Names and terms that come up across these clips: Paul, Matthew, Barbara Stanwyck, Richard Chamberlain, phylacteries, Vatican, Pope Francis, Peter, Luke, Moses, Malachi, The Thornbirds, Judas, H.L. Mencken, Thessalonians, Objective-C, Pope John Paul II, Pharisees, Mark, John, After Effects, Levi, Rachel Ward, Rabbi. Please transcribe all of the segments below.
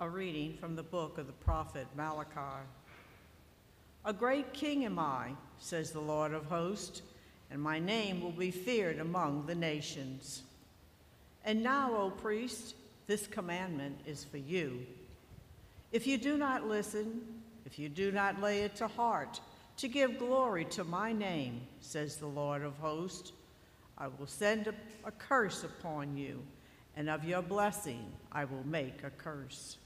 A reading from the book of the prophet Malachi. A great king am I, says the Lord of hosts, and my name will be feared among the nations. And now, O priest, this commandment is for you. If you do not listen, if you do not lay it to heart, to give glory to my name, says the Lord of hosts, I will send a curse upon you, and of your blessing I will make a curse.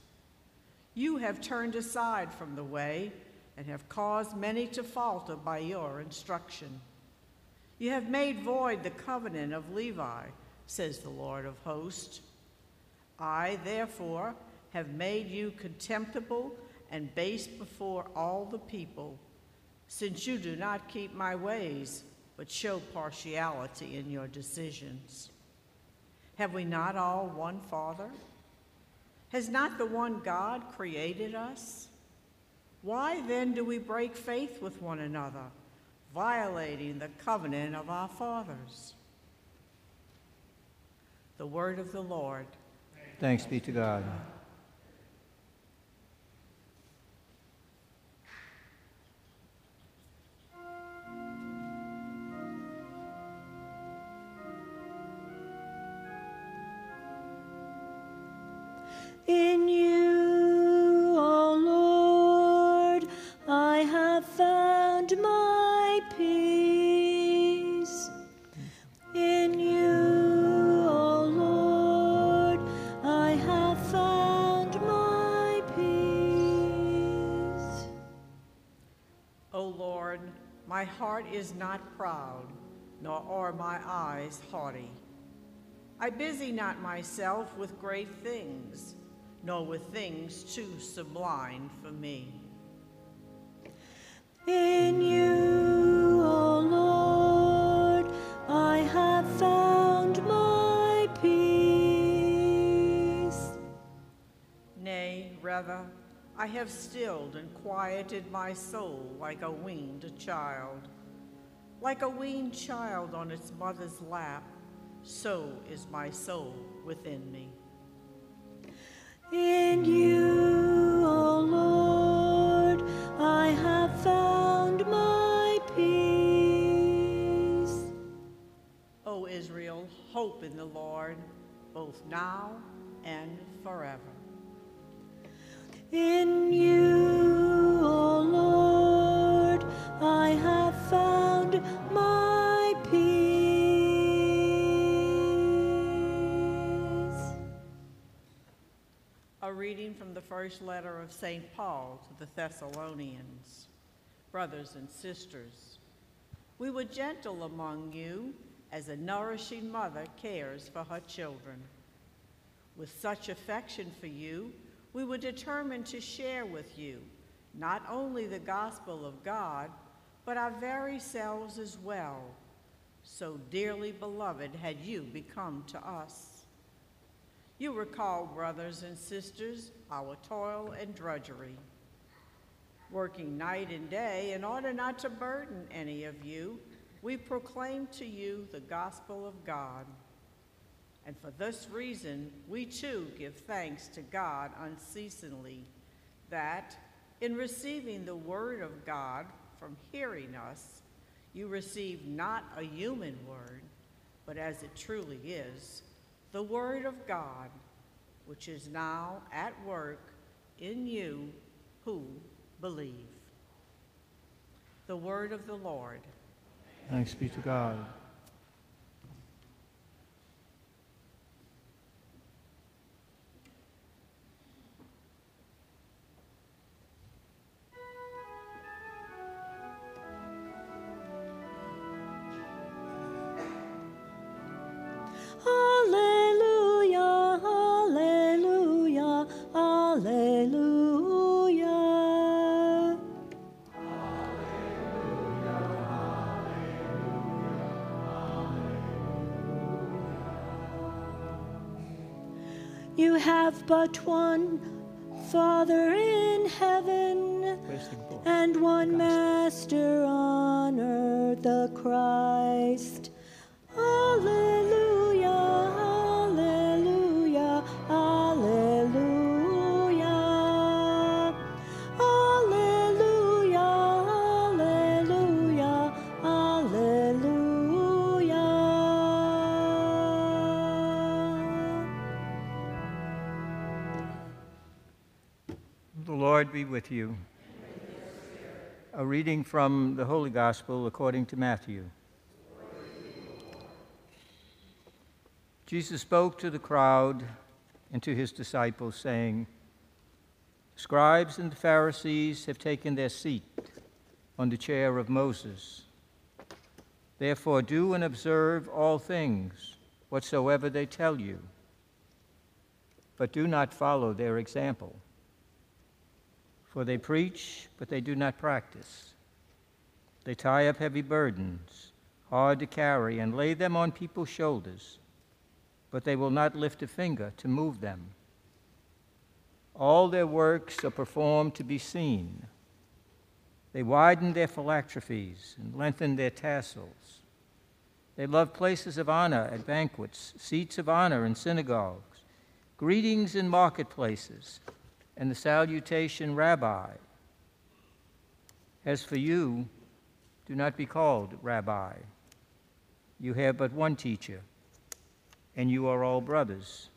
You have turned aside from the way and have caused many to falter by your instruction. You have made void the covenant of Levi, says the Lord of hosts. I, therefore, have made you contemptible and base before all the people, since you do not keep my ways, but show partiality in your decisions. Have we not all one Father? Has not the one God created us? Why then do we break faith with one another, violating the covenant of our fathers? The word of the Lord. Thanks be to God. In you, O Lord, I have found my peace. In you, O Lord, I have found my peace. O Lord, my heart is not proud, nor are my eyes haughty. I busy not myself with great things, nor with things too sublime for me. In you, O Lord, I have found my peace. Nay, rather, I have stilled and quieted my soul like a weaned child. Like a weaned child on its mother's lap, so is my soul within me. In you, O Lord, I have found my peace. O Israel, hope in the Lord, both now and forever. In you, O Lord, I have found my peace. A reading from the first letter of St. Paul to the Thessalonians. Brothers and sisters, we were gentle among you as a nourishing mother cares for her children. With such affection for you, we were determined to share with you not only the gospel of God, but our very selves as well. So dearly beloved had you become to us. You recall, brothers and sisters, our toil and drudgery, working night and day in order not to burden any of you. We proclaim to you the gospel of God, and for this reason we too give thanks to God unceasingly, that in receiving the word of God from hearing us, you receive not a human word, but as it truly is, the word of God, which is now at work in you who believe. The word of the Lord. Thanks be to God. You have but one Father in heaven, and one Master on earth, the Christ. Alleluia, alleluia, alleluia. The Lord be with you. And with your spirit. A reading from the Holy Gospel according to Matthew. Glory to you, Lord. Jesus spoke to the crowd and to his disciples, saying, "Scribes and the Pharisees have taken their seat on the chair of Moses. Therefore do and observe all things, whatsoever they tell you, but do not follow their example. For they preach, but they do not practice. They tie up heavy burdens, hard to carry, and lay them on people's shoulders, but they will not lift a finger to move them. All their works are performed to be seen. They widen their phylacteries and lengthen their tassels. They love places of honor at banquets, seats of honor in synagogues, greetings in marketplaces, and the salutation, 'Rabbi.' As for you, do not be called Rabbi. You have but one teacher, and you are all brothers.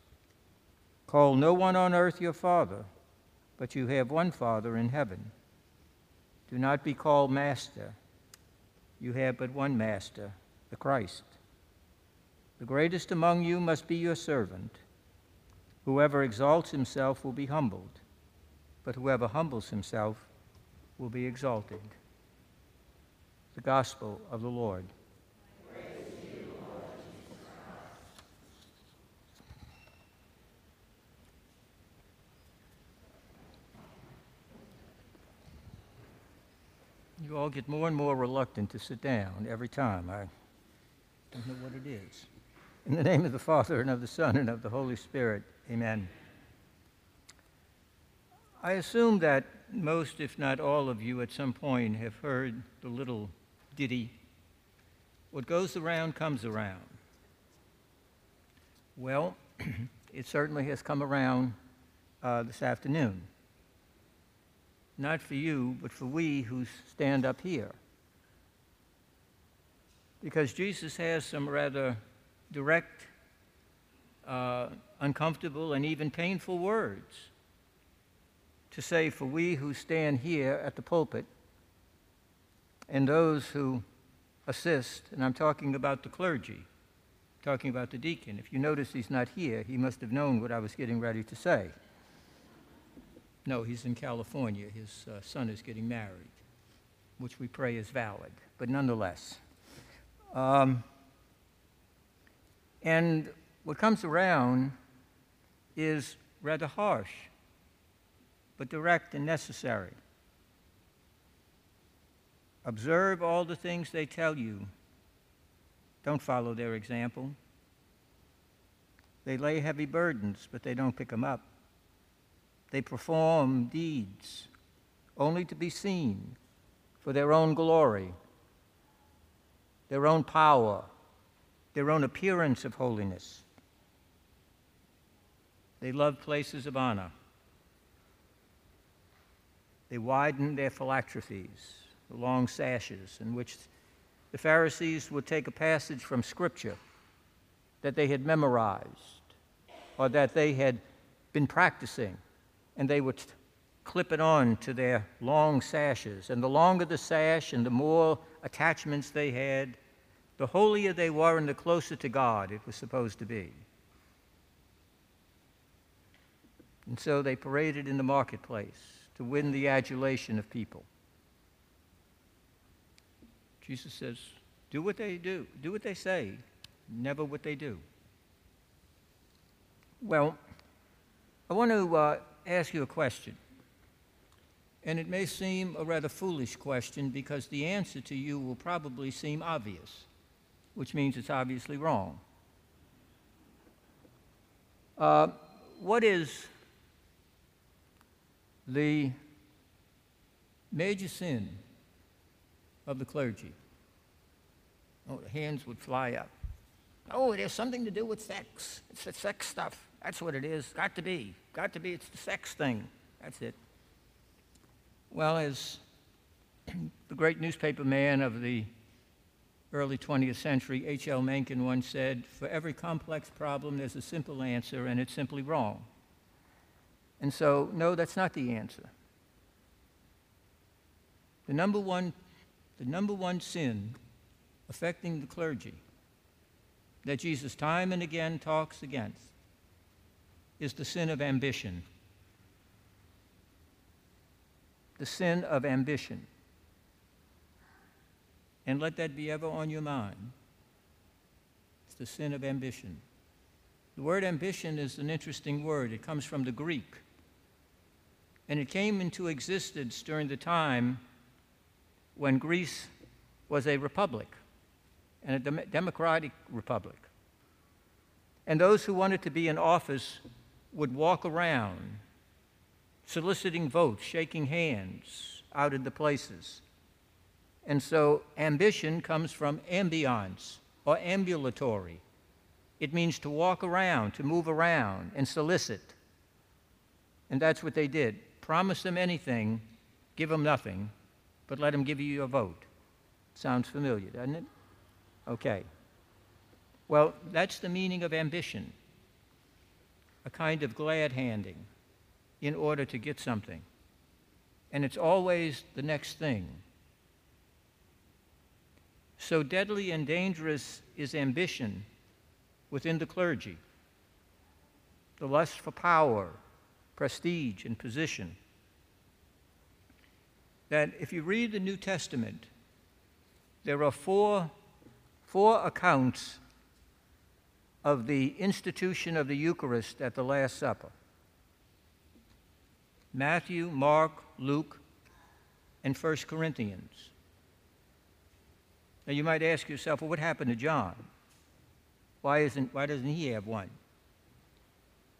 Call no one on earth your father, but you have one Father in heaven. Do not be called Master. You have but one Master, the Christ. The greatest among you must be your servant. Whoever exalts himself will be humbled, but whoever humbles himself will be exalted." The Gospel of the Lord. Praise to you, Lord Jesus Christ. You all get more and more reluctant to sit down every time. I don't know what it is. In the name of the Father, and of the Son, and of the Holy Spirit, amen. I assume that most, if not all of you, at some point have heard the little ditty, "What goes around comes around." Well, it certainly has come around this afternoon. Not for you, but for we who stand up here. Because Jesus has some rather direct, uncomfortable, and even painful words to say for we who stand here at the pulpit and those who assist, and I'm talking about the clergy, I'm talking about the deacon. If you notice he's not here, he must have known what I was getting ready to say. No, he's in California. His son is getting married, which we pray is valid, but nonetheless. And what comes around is rather harsh, but direct and necessary. Observe all the things they tell you. Don't follow their example. They lay heavy burdens, but they don't pick them up. They perform deeds only to be seen for their own glory, their own power, their own appearance of holiness. They love places of honor. They widen their phylacteries, the long sashes in which the Pharisees would take a passage from Scripture that they had memorized or that they had been practicing, and they would clip it on to their long sashes. And the longer the sash and the more attachments they had, the holier they were and the closer to God it was supposed to be. And so they paraded in the marketplace to win the adulation of people. Jesus says, do what they do, do what they say, never what they do. Well, I want to ask you a question. And it may seem a rather foolish question because the answer to you will probably seem obvious, which means it's obviously wrong. What is the major sin of the clergy? Oh, the hands would fly up. Oh, it has something to do with sex. It's the sex stuff. That's what it is. Got to be. Got to be. It's the sex thing. That's it. Well, as the great newspaper man of the early 20th century, H.L. Mencken, once said, for every complex problem, there's a simple answer, and it's simply wrong. And so, no, that's not the answer. The number one sin affecting the clergy that Jesus time and again talks against is the sin of ambition. The sin of ambition. And let that be ever on your mind. It's the sin of ambition. The word ambition is an interesting word. It comes from the Greek. And it came into existence during the time when Greece was a republic, and a democratic republic. And those who wanted to be in office would walk around soliciting votes, shaking hands out in the places. And so ambition comes from ambience or ambulatory. It means to walk around, to move around and solicit. And that's what they did. Promise them anything, give them nothing, but let them give you your vote. Sounds familiar, doesn't it? Okay. Well, that's the meaning of ambition, a kind of glad-handing in order to get something. And it's always the next thing. So deadly and dangerous is ambition within the clergy, the lust for power, prestige, and position. That if you read the New Testament, there are four accounts of the institution of the Eucharist at the Last Supper. Matthew, Mark, Luke, and 1 Corinthians. Now you might ask yourself, well, what happened to John? Why doesn't he have one?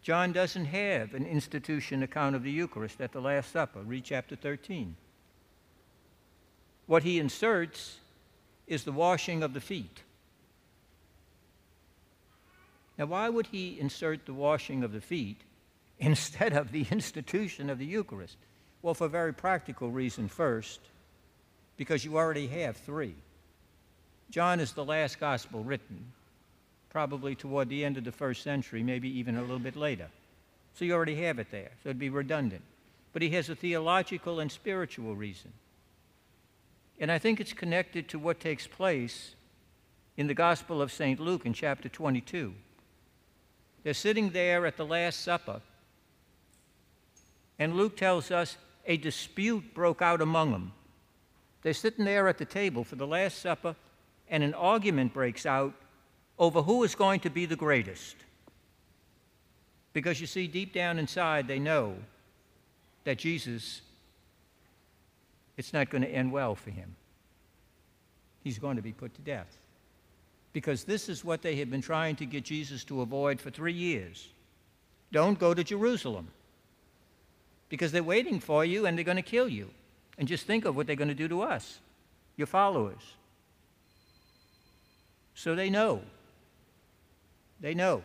John doesn't have an institution account of the Eucharist at the Last Supper. Read chapter 13. What he inserts is the washing of the feet. Now, why would he insert the washing of the feet instead of the institution of the Eucharist? Well, for a very practical reason first, because you already have three. John is the last gospel written, probably toward the end of the first century, maybe even a little bit later. So you already have it there, so it'd be redundant. But he has a theological and spiritual reason. And I think it's connected to what takes place in the Gospel of St. Luke in chapter 22. They're sitting there at the Last Supper, and Luke tells us a dispute broke out among them. They're sitting there at the table for the Last Supper, and an argument breaks out over who is going to be the greatest. Because you see, deep down inside, they know that Jesus, it's not going to end well for him. He's going to be put to death. Because this is what they had been trying to get Jesus to avoid for 3 years. Don't go to Jerusalem, because they're waiting for you and they're going to kill you. And just think of what they're going to do to us, your followers. So they know that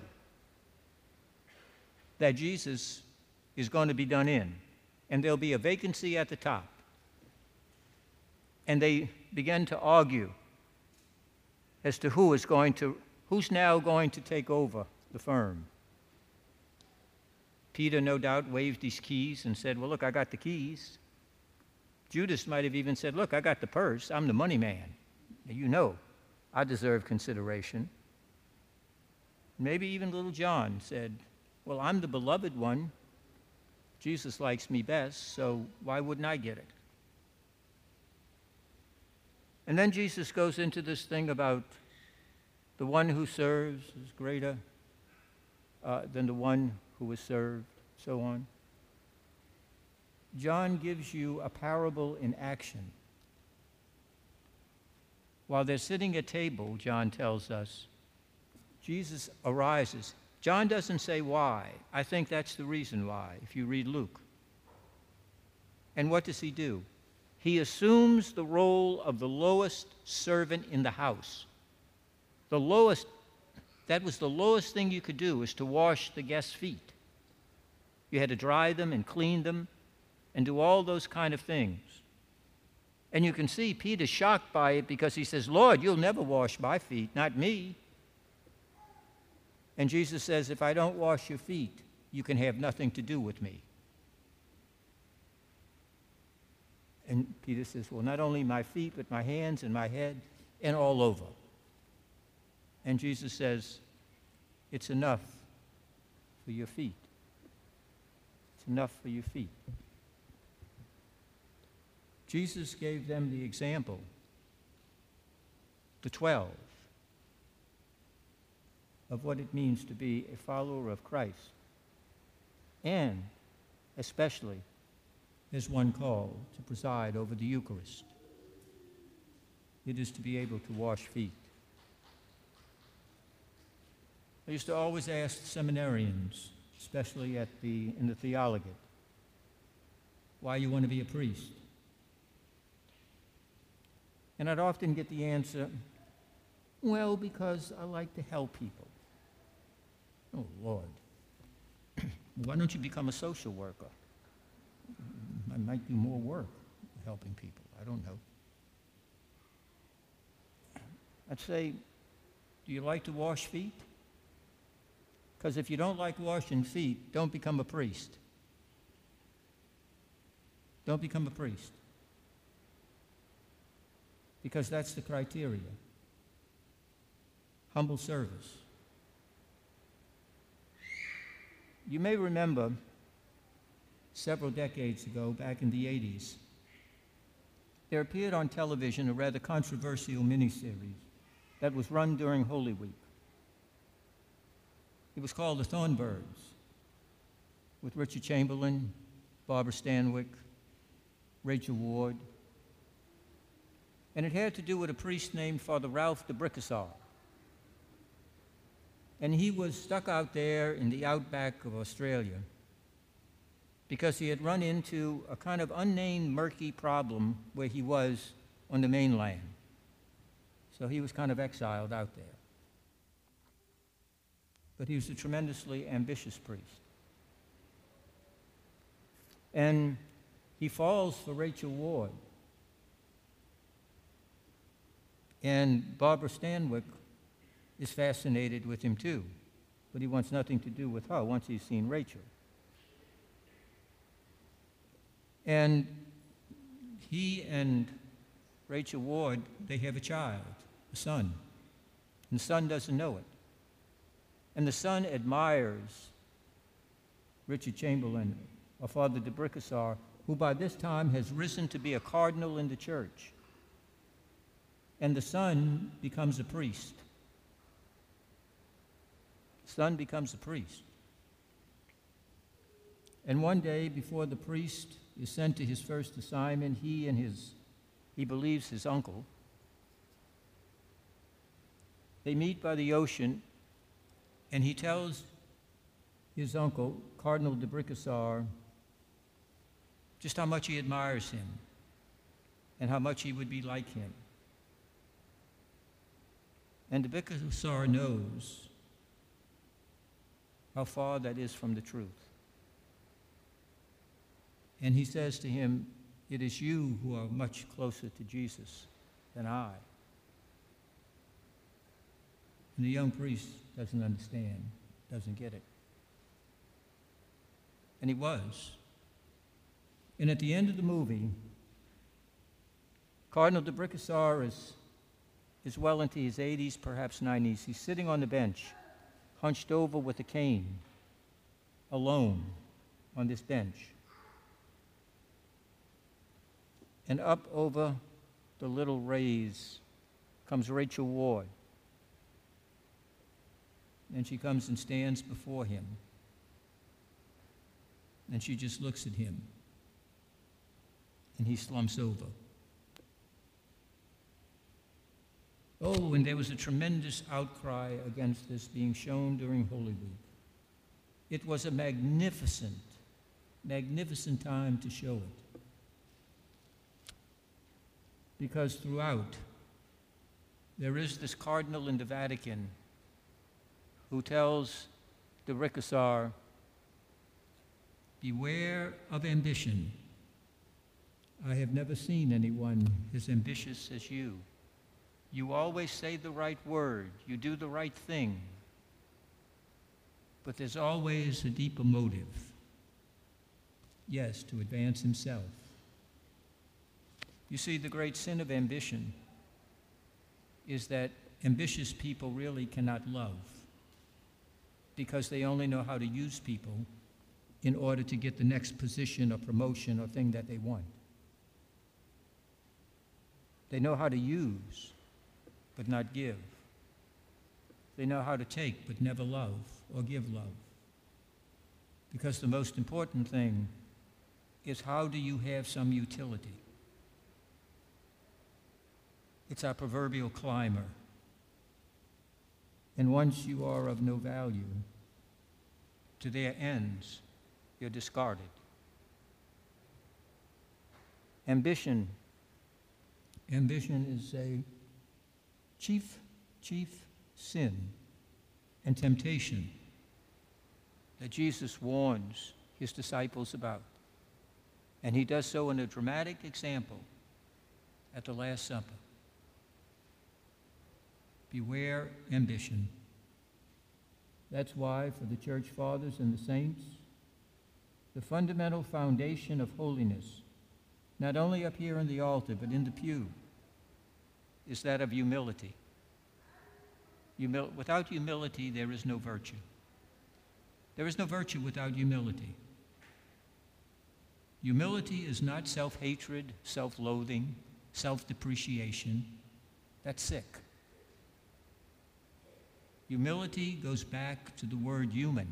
Jesus is going to be done in, and there'll be a vacancy at the top. And they began to argue as to who's now going to take over the firm. Peter, no doubt, waved his keys and said, well, look, I got the keys. Judas might have even said, look, I got the purse. I'm the money man. You know, I deserve consideration. Maybe even little John said, well, I'm the beloved one. Jesus likes me best, so why wouldn't I get it? And then Jesus goes into this thing about the one who serves is greater than the one who was served, so on. John gives you a parable in action. While they're sitting at table, John tells us, Jesus arises. John doesn't say why. I think that's the reason why, if you read Luke. And what does he do? He assumes the role of the lowest servant in the house. The lowest, that was the lowest thing you could do, is to wash the guests' feet. You had to dry them and clean them and do all those kind of things. And you can see Peter's shocked by it, because he says, Lord, you'll never wash my feet, not me. And Jesus says, if I don't wash your feet, you can have nothing to do with me. And Peter says, well, not only my feet, but my hands and my head and all over. And Jesus says, it's enough for your feet. It's enough for your feet. Jesus gave them the example, the 12, of what it means to be a follower of Christ, and especially as one called to preside over the Eucharist. It is to be able to wash feet. I used to always ask seminarians, especially in the theologate, why you want to be a priest. And I'd often get the answer, well, because I like to help people. Oh, Lord. Why don't you become a social worker? I might do more work helping people. I don't know. I'd say, do you like to wash feet? Because if you don't like washing feet, don't become a priest. Don't become a priest. Because that's the criteria. Humble service. You may remember several decades ago, back in the 80s, there appeared on television a rather controversial miniseries that was run during Holy Week. It was called The Thornbirds, with Richard Chamberlain, Barbara Stanwyck, Rachel Ward. And it had to do with a priest named Father Ralph de Bricassart. And he was stuck out there in the outback of Australia because he had run into a kind of unnamed murky problem where he was on the mainland. So he was kind of exiled out there. But he was a tremendously ambitious priest. And he falls for Rachel Ward and Barbara Stanwyck is fascinated with him too, but he wants nothing to do with her once he's seen Rachel. And he and Rachel Ward, they have a child, a son, and the son doesn't know it. And the son admires Richard Chamberlain, or Father de Bricassart, who by this time has risen to be a cardinal in the church. And the son becomes a priest. Son becomes a priest. And one day, before the priest is sent to his first assignment, he believes his uncle, they meet by the ocean, and he tells his uncle, Cardinal de Bricassart, just how much he admires him and how much he would be like him. And de Bricassart knows how far that is from the truth. And he says to him, it is you who are much closer to Jesus than I. And the young priest doesn't understand, doesn't get it. And he was. And at the end of the movie, Cardinal de Bricassart is well into his 80s, perhaps 90s. He's sitting on the bench, hunched over with a cane, alone on this bench. And up over the little rays comes Rachel Ward. And she comes and stands before him. And she just looks at him. And he slumps over. Oh, and there was a tremendous outcry against this being shown during Holy Week. It was a magnificent, magnificent time to show it. Because throughout, there is this cardinal in the Vatican who tells de Bricassart, beware of ambition. I have never seen anyone as ambitious as you. You always say the right word, you do the right thing, but there's always a deeper motive. Yes, to advance himself, You see, the great sin of ambition is that ambitious people really cannot love because they only know how to use people in order to get the next position or promotion or thing that they want. They know how to use, but not give. They know how to take, but never love or give love. Because the most important thing is, how do you have some utility? It's our proverbial climber. And once you are of no value to their ends, you're discarded. Ambition is a chief sin and temptation that Jesus warns his disciples about. And he does so in a dramatic example at the Last Supper. Beware ambition. That's why, for the Church Fathers and the saints, the fundamental foundation of holiness, not only up here in the altar, but in the pew, is that of humility. Without humility, there is no virtue. There is no virtue without humility. Humility is not self-hatred, self-loathing, self-depreciation. That's sick. Humility goes back to the word human.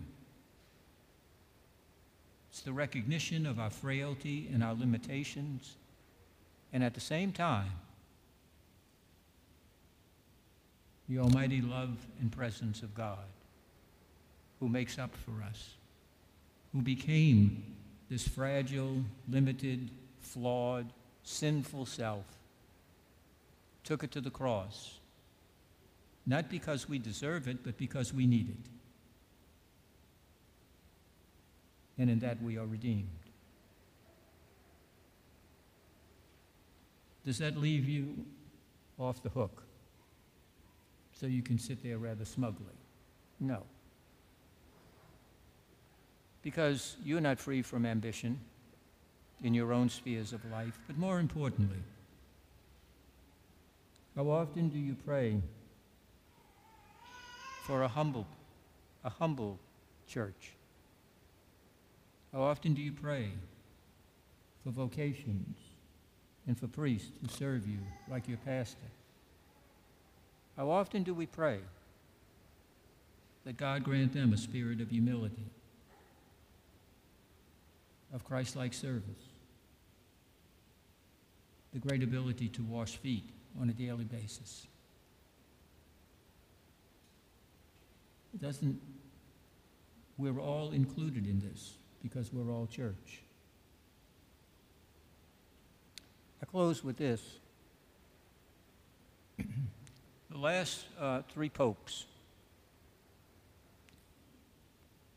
It's the recognition of our frailty and our limitations, and at the same time, the almighty love and presence of God, who makes up for us, who became this fragile, limited, flawed, sinful self, took it to the cross, not because we deserve it, but because we need it. And in that we are redeemed. Does that leave you off the hook? So you can sit there rather smugly? No. Because you're not free from ambition in your own spheres of life, but more importantly, how often do you pray for a humble church? How often do you pray for vocations and for priests who serve you like your pastor? How often do we pray that God grant them a spirit of humility, of Christ-like service, the great ability to wash feet on a daily basis? We're all included in this because we're all church. I close with this. The last three popes,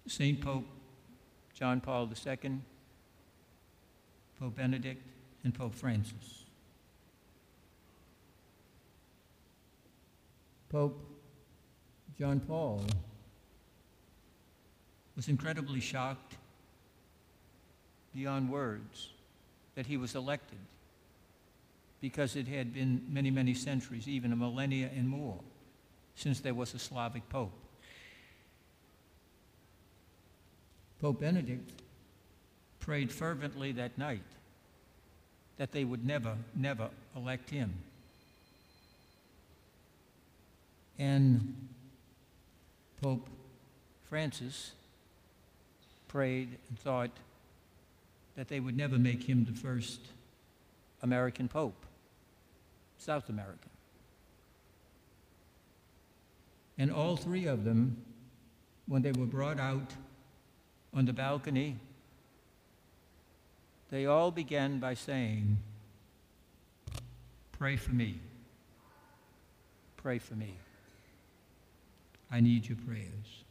St. Pope John Paul II, Pope Benedict, and Pope Francis. Pope John Paul was incredibly shocked beyond words that he was elected, because it had been many, many centuries, even a millennia and more, since there was a Slavic pope. Pope Benedict prayed fervently that night that they would never, never elect him. And Pope Francis prayed and thought that they would never make him the first American pope. South American. And all three of them, when they were brought out on the balcony, they all began by saying, "Pray for me. Pray for me. I need your prayers."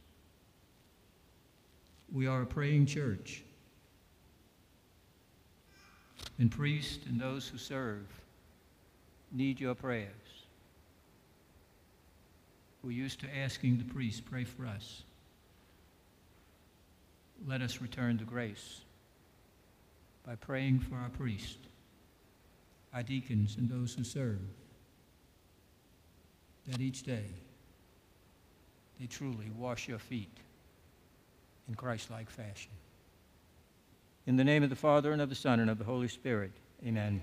We are a praying church. And priests and those who serve need your prayers. We're used to asking the priests, "Pray for us." Let us return the grace by praying for our priest, our deacons and those who serve, that each day they truly wash your feet in Christ-like fashion. In the name of the Father, and of the Son, and of the Holy Spirit, amen.